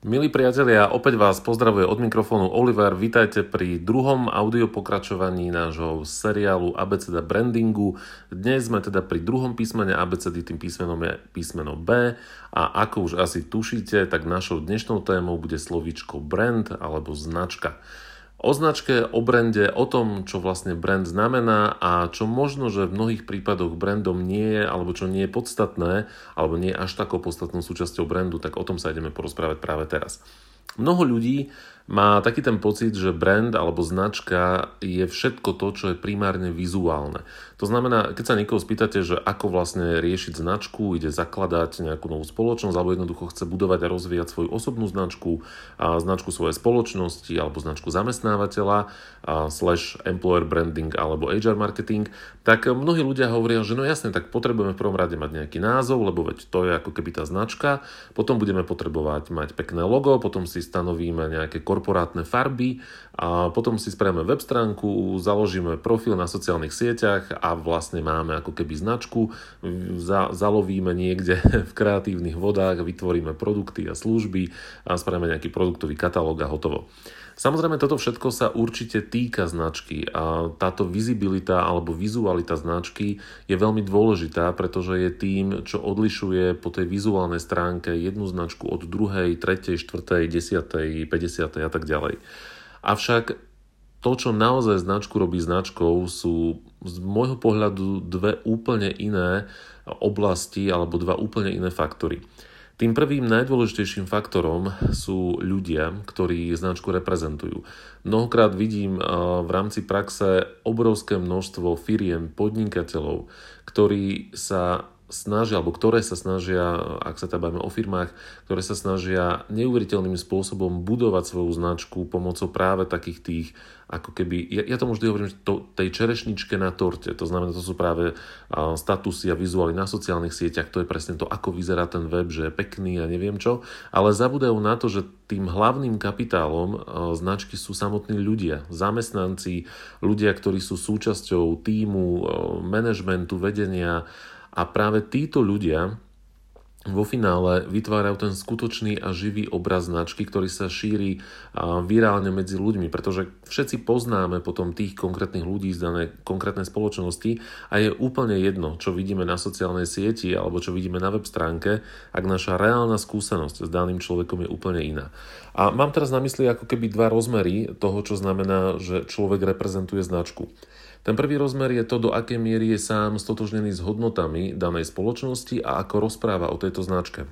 Milí priatelia, opäť vás pozdravuje od mikrofónu Oliver. Vítajte pri druhom audiopokračovaní nášho seriálu Abeceda brandingu. Dnes sme teda pri druhom písmene abecedy, tým písmenom je písmeno B. A ako už asi tušíte, tak našou dnešnou témou bude slovíčko brand alebo značka. O značke, o brande, o tom, čo vlastne brand znamená a čo možno, že v mnohých prípadoch brandom nie je, alebo čo nie je podstatné, alebo nie je až takou podstatnou súčasťou brandu, tak o tom sa ideme porozprávať práve teraz. Mnoho ľudí má taký ten pocit, že brand alebo značka je všetko to, čo je primárne vizuálne. To znamená, keď sa niekoho spýtate, že ako vlastne riešiť značku, ide zakladať nejakú novú spoločnosť alebo jednoducho chce budovať a rozvíjať svoju osobnú značku, a značku svojej spoločnosti alebo značku zamestnávateľa, slash employer branding alebo HR marketing, tak mnohí ľudia hovoria, že no jasne, tak potrebujeme v prvom rade mať nejaký názov, lebo veď to je ako keby tá značka, potom budeme potrebovať mať pekné logo, potom si stanovíme nejaké korporátne farby a potom si spravíme web stránku, založíme profil na sociálnych sieťach a vlastne máme ako keby značku, zalovíme niekde v kreatívnych vodách, vytvoríme produkty a služby a spravíme nejaký produktový katalóg a hotovo. Samozrejme, toto všetko sa určite týka značky a táto vizibilita alebo vizualita značky je veľmi dôležitá, pretože je tým, čo odlišuje po tej vizuálnej stránke jednu značku od druhej, tretej, štvrtej, desiatej, 50 a tak ďalej. Avšak to, čo naozaj značku robí značkou, sú z môjho pohľadu dve úplne iné oblasti alebo dva úplne iné faktory. Tým prvým najdôležitejším faktorom sú ľudia, ktorí značku reprezentujú. Mnohokrát vidím v rámci praxe obrovské množstvo firiem, podnikateľov, ktorí sa snažia, alebo ktoré sa snažia, ak sa teda bavíme o firmách, ktoré sa snažia neuveriteľným spôsobom budovať svoju značku pomocou práve takých tých, ako keby, ja tomu vždy hovorím, tej čerešničke na torte, to znamená, to sú práve statusy a vizuály na sociálnych sieťach, to je presne to, ako vyzerá ten web, že je pekný a neviem čo, ale zabudajú na to, že tým hlavným kapitálom značky sú samotní ľudia, zamestnanci, ľudia, ktorí sú súčasťou tímu, manažmentu, vedenia. A práve títo ľudia vo finále vytvárajú ten skutočný a živý obraz značky, ktorý sa šíri virálne medzi ľuďmi, pretože všetci poznáme potom tých konkrétnych ľudí z danej konkrétnej spoločnosti a je úplne jedno, čo vidíme na sociálnej sieti alebo čo vidíme na web stránke, ak naša reálna skúsenosť s daným človekom je úplne iná. A mám teraz na mysli ako keby dva rozmery toho, čo znamená, že človek reprezentuje značku. Ten prvý rozmer je to, do akej miery je sám stotožnený s hodnotami danej spoločnosti a ako rozpráva o tejto značke.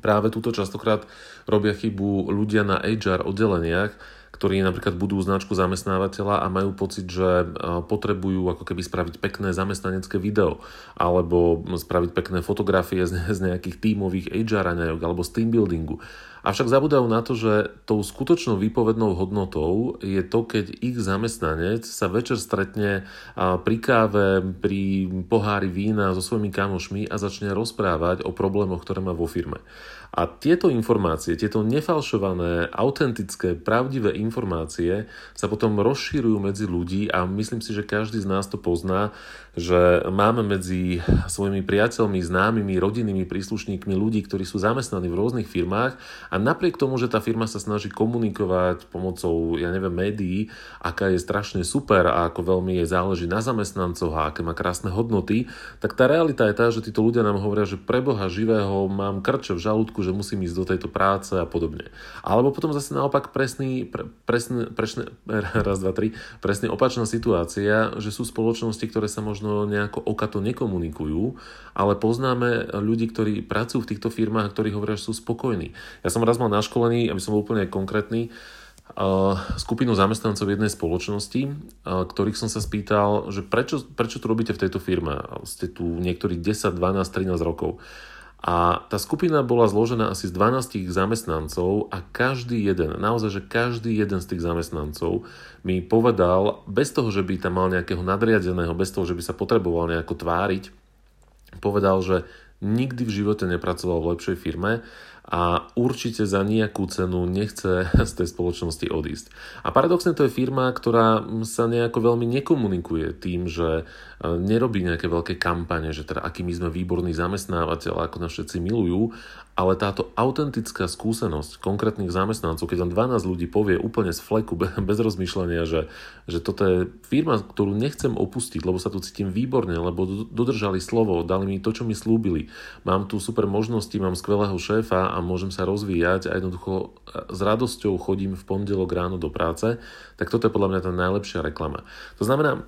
Práve túto častokrát robia chybu ľudia na HR oddeleniach, ktorí napríklad budú značku zamestnávateľa a majú pocit, že potrebujú ako keby spraviť pekné zamestnanecké video alebo spraviť pekné fotografie z nejakých tímových HR raňajok alebo z team buildingu. Avšak zabudajú na to, že tou skutočnou výpovednou hodnotou je to, keď ich zamestnanec sa večer stretne pri káve, pri pohári vína so svojimi kamošmi a začne rozprávať o problémoch, ktoré má vo firme. A tieto informácie, tieto nefalšované, autentické, pravdivé informácie sa potom rozšírujú medzi ľudí a myslím si, že každý z nás to pozná, že máme medzi svojimi priateľmi, známymi, rodinnými príslušníkmi ľudí, ktorí sú zamestnaní v rôznych firmách. A napriek tomu, že tá firma sa snaží komunikovať pomocou, médií, aká je strašne super a ako veľmi jej záleží na zamestnancoch a aké má krásne hodnoty, tak tá realita je tá, že títo ľudia nám hovoria, že pre Boha živého mám krče v žalúdku, že musím ísť do tejto práce a podobne. Alebo potom zase naopak presne opačná situácia, že sú spoločnosti, ktoré sa možno nejako okato nekomunikujú, ale poznáme ľudí, ktorí pracujú v týchto firmách, ktorí hovoria, že sú spokojní. Ja som raz mal na školení, aby som bol úplne konkrétny, skupinu zamestnancov jednej spoločnosti, ktorých som sa spýtal, že prečo tu robíte v tejto firme? Ste tu niektorí 10, 12, 13 rokov. A tá skupina bola zložená asi z 12 zamestnancov a každý jeden z tých zamestnancov mi povedal, bez toho, že by tam mal nejakého nadriadeného, bez toho, že by sa potreboval nejako tváriť, povedal, že nikdy v živote nepracoval v lepšej firme a určite za nejakú cenu nechce z tej spoločnosti odísť. A paradoxne to je firma, ktorá sa nejako veľmi nekomunikuje tým, že nerobí nejaké veľké kampane, že teda aký my sme výborní zamestnávateľ, ako nás všetci milujú, Ale táto autentická skúsenosť konkrétnych zamestnancov, keď tam 12 ľudí povie úplne z fleku, bez rozmýšľania, že toto je firma, ktorú nechcem opustiť, lebo sa tu cítim výborne, lebo dodržali slovo, dali mi to, čo mi slúbili. Mám tu super možnosti, mám skvelého šéfa a môžem sa rozvíjať a jednoducho s radosťou chodím v pondelok ráno do práce, tak toto je podľa mňa tá najlepšia reklama. To znamená,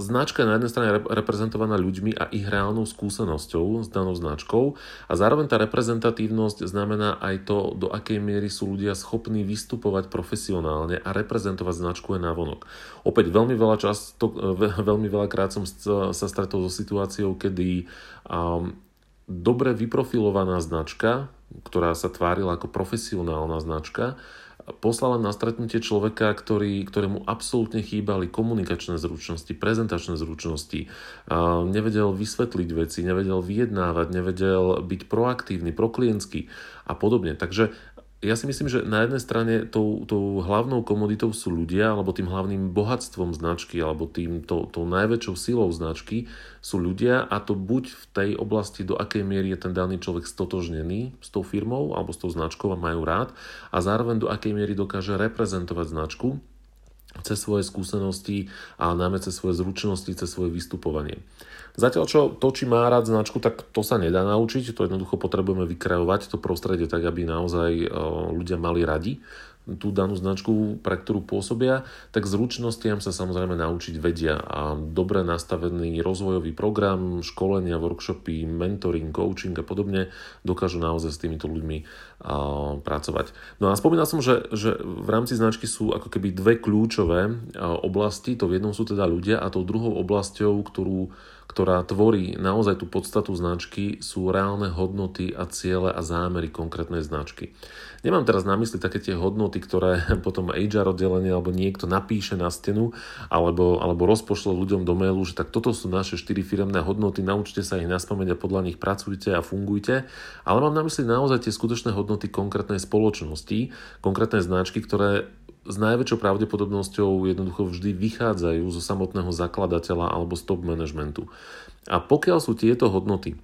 značka je na jednej strane reprezentovaná ľuďmi a ich reálnou skúsenosťou s danou značkou a zároveň tá reprezentatívnosť znamená aj to, do akej miery sú ľudia schopní vystupovať profesionálne a reprezentovať značku aj navonok. Opäť veľmi veľakrát som sa stretol so situáciou, kedy dobre vyprofilovaná značka, ktorá sa tvárila ako profesionálna značka, poslala na stretnutie človeka, ktorému absolútne chýbali komunikačné zručnosti, prezentačné zručnosti, nevedel vysvetliť veci, nevedel vyjednávať, nevedel byť proaktívny, proklientský a podobne. Takže ja si myslím, že na jednej strane tou hlavnou komoditou sú ľudia, alebo tým hlavným bohatstvom značky, alebo tou najväčšou silou značky sú ľudia, a to buď v tej oblasti, do akej miery je ten daný človek stotožnený s tou firmou alebo s tou značkou a majú rád, a zároveň do akej miery dokáže reprezentovať značku cez svoje skúsenosti a najmä cez svoje zručnosti, cez svoje vystupovanie. Zatiaľ čo to, či má rád značku, tak to sa nedá naučiť, to jednoducho potrebujeme vykrajovať to prostredie tak, aby naozaj ľudia mali radi tú danú značku, pre ktorú pôsobia, tak zručnostiam sa samozrejme naučiť vedia a dobre nastavený rozvojový program, školenia, workshopy, mentoring, coaching a podobne dokážu naozaj s týmito ľuďmi pracovať. No a spomínal som, že v rámci značky sú ako keby dve kľúčové oblasti, to v jednom sú teda ľudia a tou druhou oblasťou, ktorá tvorí naozaj tú podstatu značky, sú reálne hodnoty a ciele a zámery konkrétnej značky. Nemám teraz na mysli také tie hodnoty, ktoré potom HR oddelenie alebo niekto napíše na stenu alebo rozpošle ľuďom do mailu, že tak toto sú naše 4 firemné hodnoty, naučte sa ich naspamäť a podľa nich pracujte a fungujte, ale mám na mysli naozaj tie skutočné hodnoty konkrétnej spoločnosti, konkrétnej značky, ktoré s najväčšou pravdepodobnosťou jednoducho vždy vychádzajú zo samotného zakladateľa alebo z top managementu. A pokiaľ sú tieto hodnoty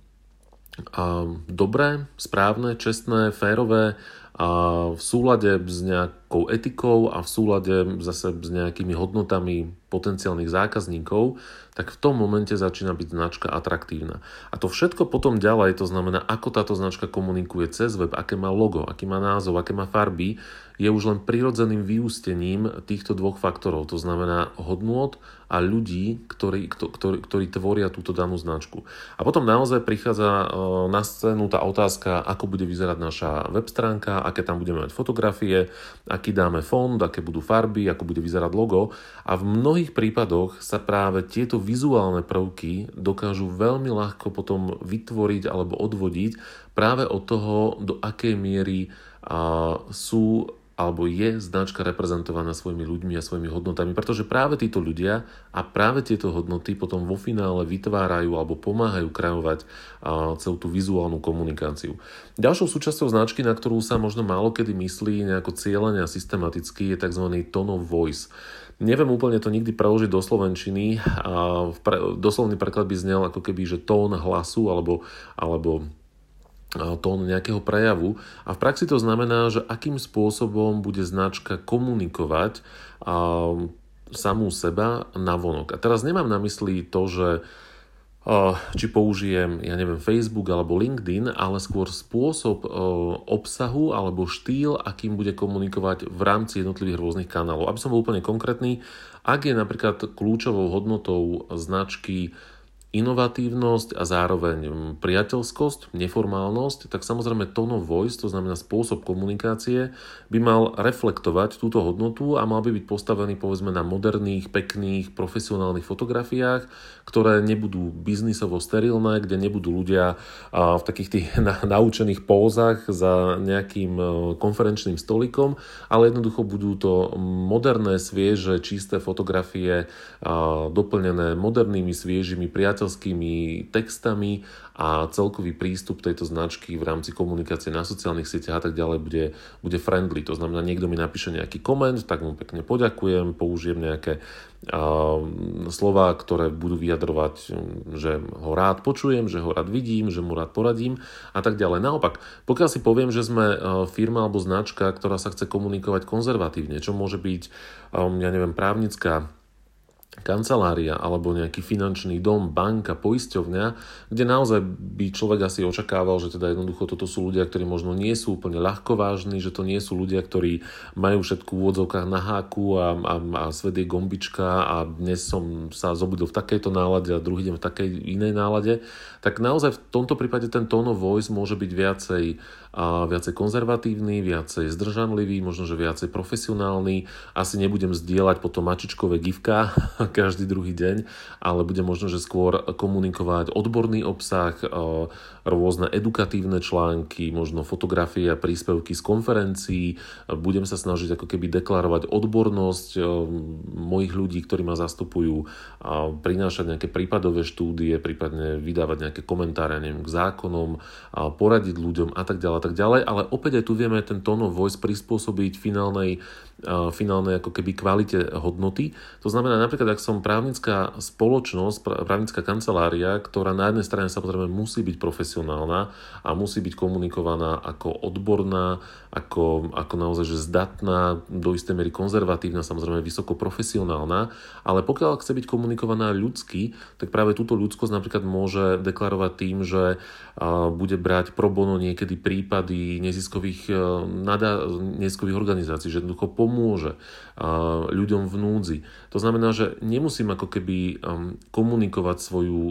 dobré, správne, čestné, férové, a v súlade s nejakou etikou a v súlade zase s nejakými hodnotami potenciálnych zákazníkov, tak v tom momente začína byť značka atraktívna. A to všetko potom ďalej, to znamená, ako táto značka komunikuje cez web, aké má logo, aký má názov, aké má farby, je už len prirodzeným vyústením týchto dvoch faktorov, to znamená hodnôt a ľudí, ktorí tvoria túto danú značku. A potom naozaj prichádza na scénu tá otázka, ako bude vyzerať naša web stránka, aké tam budeme mať fotografie, aký dáme fond, aké budú farby, ako bude vyzerať logo. A v mnohých prípadoch sa práve tieto vizuálne prvky dokážu veľmi ľahko potom vytvoriť alebo odvodiť práve od toho, do akej miery sú alebo je značka reprezentovaná svojimi ľuďmi a svojimi hodnotami, pretože práve títo ľudia a práve tieto hodnoty potom vo finále vytvárajú alebo pomáhajú kreovať celú tú vizuálnu komunikáciu. Ďalšou súčasťou značky, na ktorú sa možno málokedy myslí nejako cieľene a systematicky, je tzv. Tone of voice. Neviem úplne to nikdy preložiť do slovenčiny. Doslovný preklad by znel ako keby, že tón hlasu alebo tón nejakého prejavu, a v praxi to znamená, že akým spôsobom bude značka komunikovať samú seba navonok. A teraz nemám na mysli to, že či použijem, ja neviem, Facebook alebo LinkedIn, ale skôr spôsob obsahu alebo štýl, akým bude komunikovať v rámci jednotlivých rôznych kanálov. Aby som bol úplne konkrétny, ak je napríklad kľúčovou hodnotou značky inovatívnosť a zároveň priateľskosť, neformálnosť, tak samozrejme tone of voice, to znamená spôsob komunikácie, by mal reflektovať túto hodnotu a mal by byť postavený povedzme na moderných, pekných, profesionálnych fotografiách, ktoré nebudú biznisovo sterilné, kde nebudú ľudia v takých tých naučených pózach za nejakým konferenčným stolikom, ale jednoducho budú to moderné, svieže, čisté fotografie doplnené modernými, sviežimi, priateľskými priateľskými textami a celkový prístup tejto značky v rámci komunikácie na sociálnych sieťach a tak ďalej bude friendly. To znamená, niekto mi napíše nejaký koment, tak mu pekne poďakujem, použijem nejaké slova, ktoré budú vyjadrovať, že ho rád počujem, že ho rád vidím, že mu rád poradím a tak ďalej. Naopak, pokiaľ si poviem, že sme firma alebo značka, ktorá sa chce komunikovať konzervatívne, čo môže byť, ja neviem, právnická kancelária alebo nejaký finančný dom, banka, poisťovňa, kde naozaj by človek asi očakával, že teda jednoducho toto sú ľudia, ktorí možno nie sú úplne ľahkovážni, že to nie sú ľudia, ktorí majú všetko v úvodzovkách na háku a svet je gombička a dnes som sa zobudil v takejto nálade a druhý deň v takej inej nálade, tak naozaj v tomto prípade ten tone of voice môže byť viacej konzervatívny, viacej zdržanlivý, možno že viacej profesionálny. Asi nebudem zdieľať potom mačičkové gifka každý druhý deň, ale bude možno, že skôr komunikovať odborný obsah, rôzne edukatívne články, možno fotografie a príspevky z konferencií. Budem sa snažiť ako keby deklarovať odbornosť mojich ľudí, ktorí ma zastupujú, prinášať nejaké prípadové štúdie, prípadne vydávať nejaké komentáre, neviem, k zákonom, poradiť ľuďom a tak ďalej, ale opäť aj tu vieme ten tone of voice prispôsobiť finálnej ako keby kvalite hodnoty. To znamená, napríklad, ak som právnická spoločnosť, právnická kancelária, ktorá na jednej strane samozrejme musí byť profesionálna a musí byť komunikovaná ako odborná, ako naozaj že zdatná, do istej miery konzervatívna, samozrejme vysoko profesionálna, ale pokiaľ chce byť komunikovaná ľudsky, tak práve túto ľudskosť napríklad môže deklarovať tým, že bude brať pro bono niekedy prípady neziskových organizácií, že jednoducho pomôže ľuďom v núdzi. To znamená, že nemusím ako keby komunikovať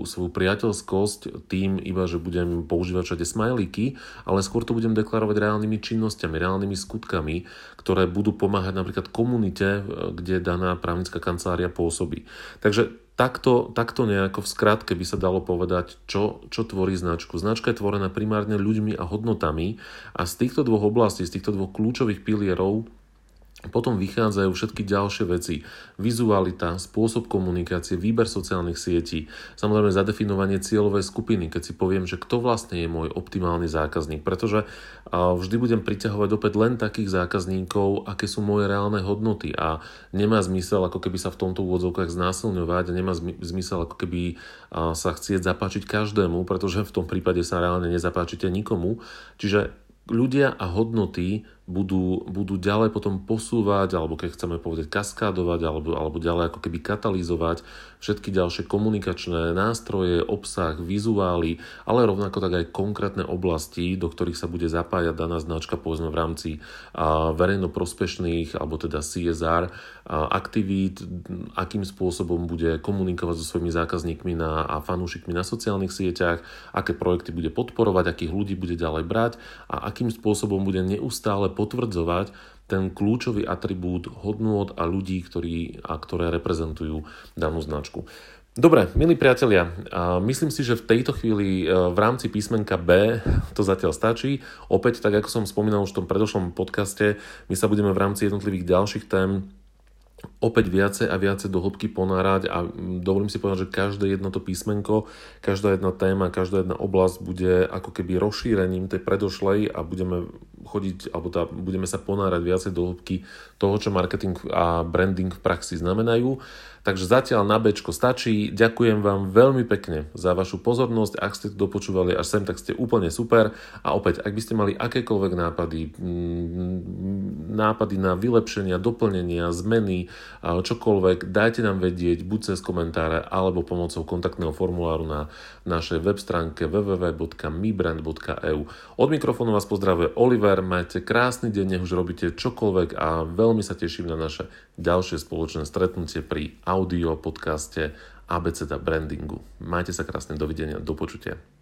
svoju priateľskosť tým iba, že budem používať všade smajlíky, ale skôr to budem deklarovať reálnymi činnosťami, reálnymi skutkami, ktoré budú pomáhať napríklad komunite, kde daná právnická kancelária pôsobí. Takže takto nejako v skratke by sa dalo povedať, čo tvorí značku. Značka je tvorená primárne ľuďmi a hodnotami a z týchto dvoch oblastí, z týchto dvoch kľúčových pilierov potom vychádzajú všetky ďalšie veci. Vizualita, spôsob komunikácie, výber sociálnych sietí, samozrejme zadefinovanie cieľovej skupiny, keď si poviem, že kto vlastne je môj optimálny zákazník, pretože vždy budem priťahovať opäť len takých zákazníkov, aké sú moje reálne hodnoty a nemá zmysel ako keby sa v tomto úvodzovkách znásilňovať a nemá zmysel ako keby sa chcieť zapáčiť každému, pretože v tom prípade sa reálne nezapáčite nikomu. Čiže ľudia a hodnoty budú ďalej potom posúvať, alebo keď chceme povedať kaskádovať, alebo ďalej ako keby katalizovať všetky ďalšie komunikačné nástroje, obsah, vizuály, ale rovnako tak aj konkrétne oblasti, do ktorých sa bude zapájať daná značka, povedzme v rámci verejnoprospešných, alebo teda CSR aktivít, akým spôsobom bude komunikovať so svojimi zákazníkmi a fanúšikmi na sociálnych sieťach, aké projekty bude podporovať, akých ľudí bude ďalej brať a akým spôsobom bude neustále potvrdzovať ten kľúčový atribút hodnôt a ľudí, ktoré reprezentujú danú značku. Dobre, milí priatelia, myslím si, že v tejto chvíli v rámci písmenka B to zatiaľ stačí. Opäť, tak ako som spomínal už v tom predošlom podcaste, my sa budeme v rámci jednotlivých ďalších tém opäť viacej a viacej do hĺbky ponárať a dovolím si povedať, že každé jedno to písmenko, každá jedna téma, každá jedna oblasť bude ako keby rozšírením tej predošlej a budeme chodiť, alebo budeme sa ponárať viacej do hĺbky toho, čo marketing a branding v praxi znamenajú. Takže zatiaľ na Bčko stačí. Ďakujem vám veľmi pekne za vašu pozornosť. Ak ste to dopočúvali až sem, tak ste úplne super. A opäť, ak by ste mali akékoľvek nápady na vylepšenia, doplnenia, zmeny, čokoľvek, dajte nám vedieť buď cez komentáre, alebo pomocou kontaktného formuláru na našej web stránke www.mibrand.eu. Od mikrofónu vás pozdravuje Oliver, majte krásny deň, nech už robíte čokoľvek a veľmi sa teším na naše ďalšie spoločné stretnutie pri audio podcaste ABCD brandingu. Majte sa krásne, dovidenia, do počutia.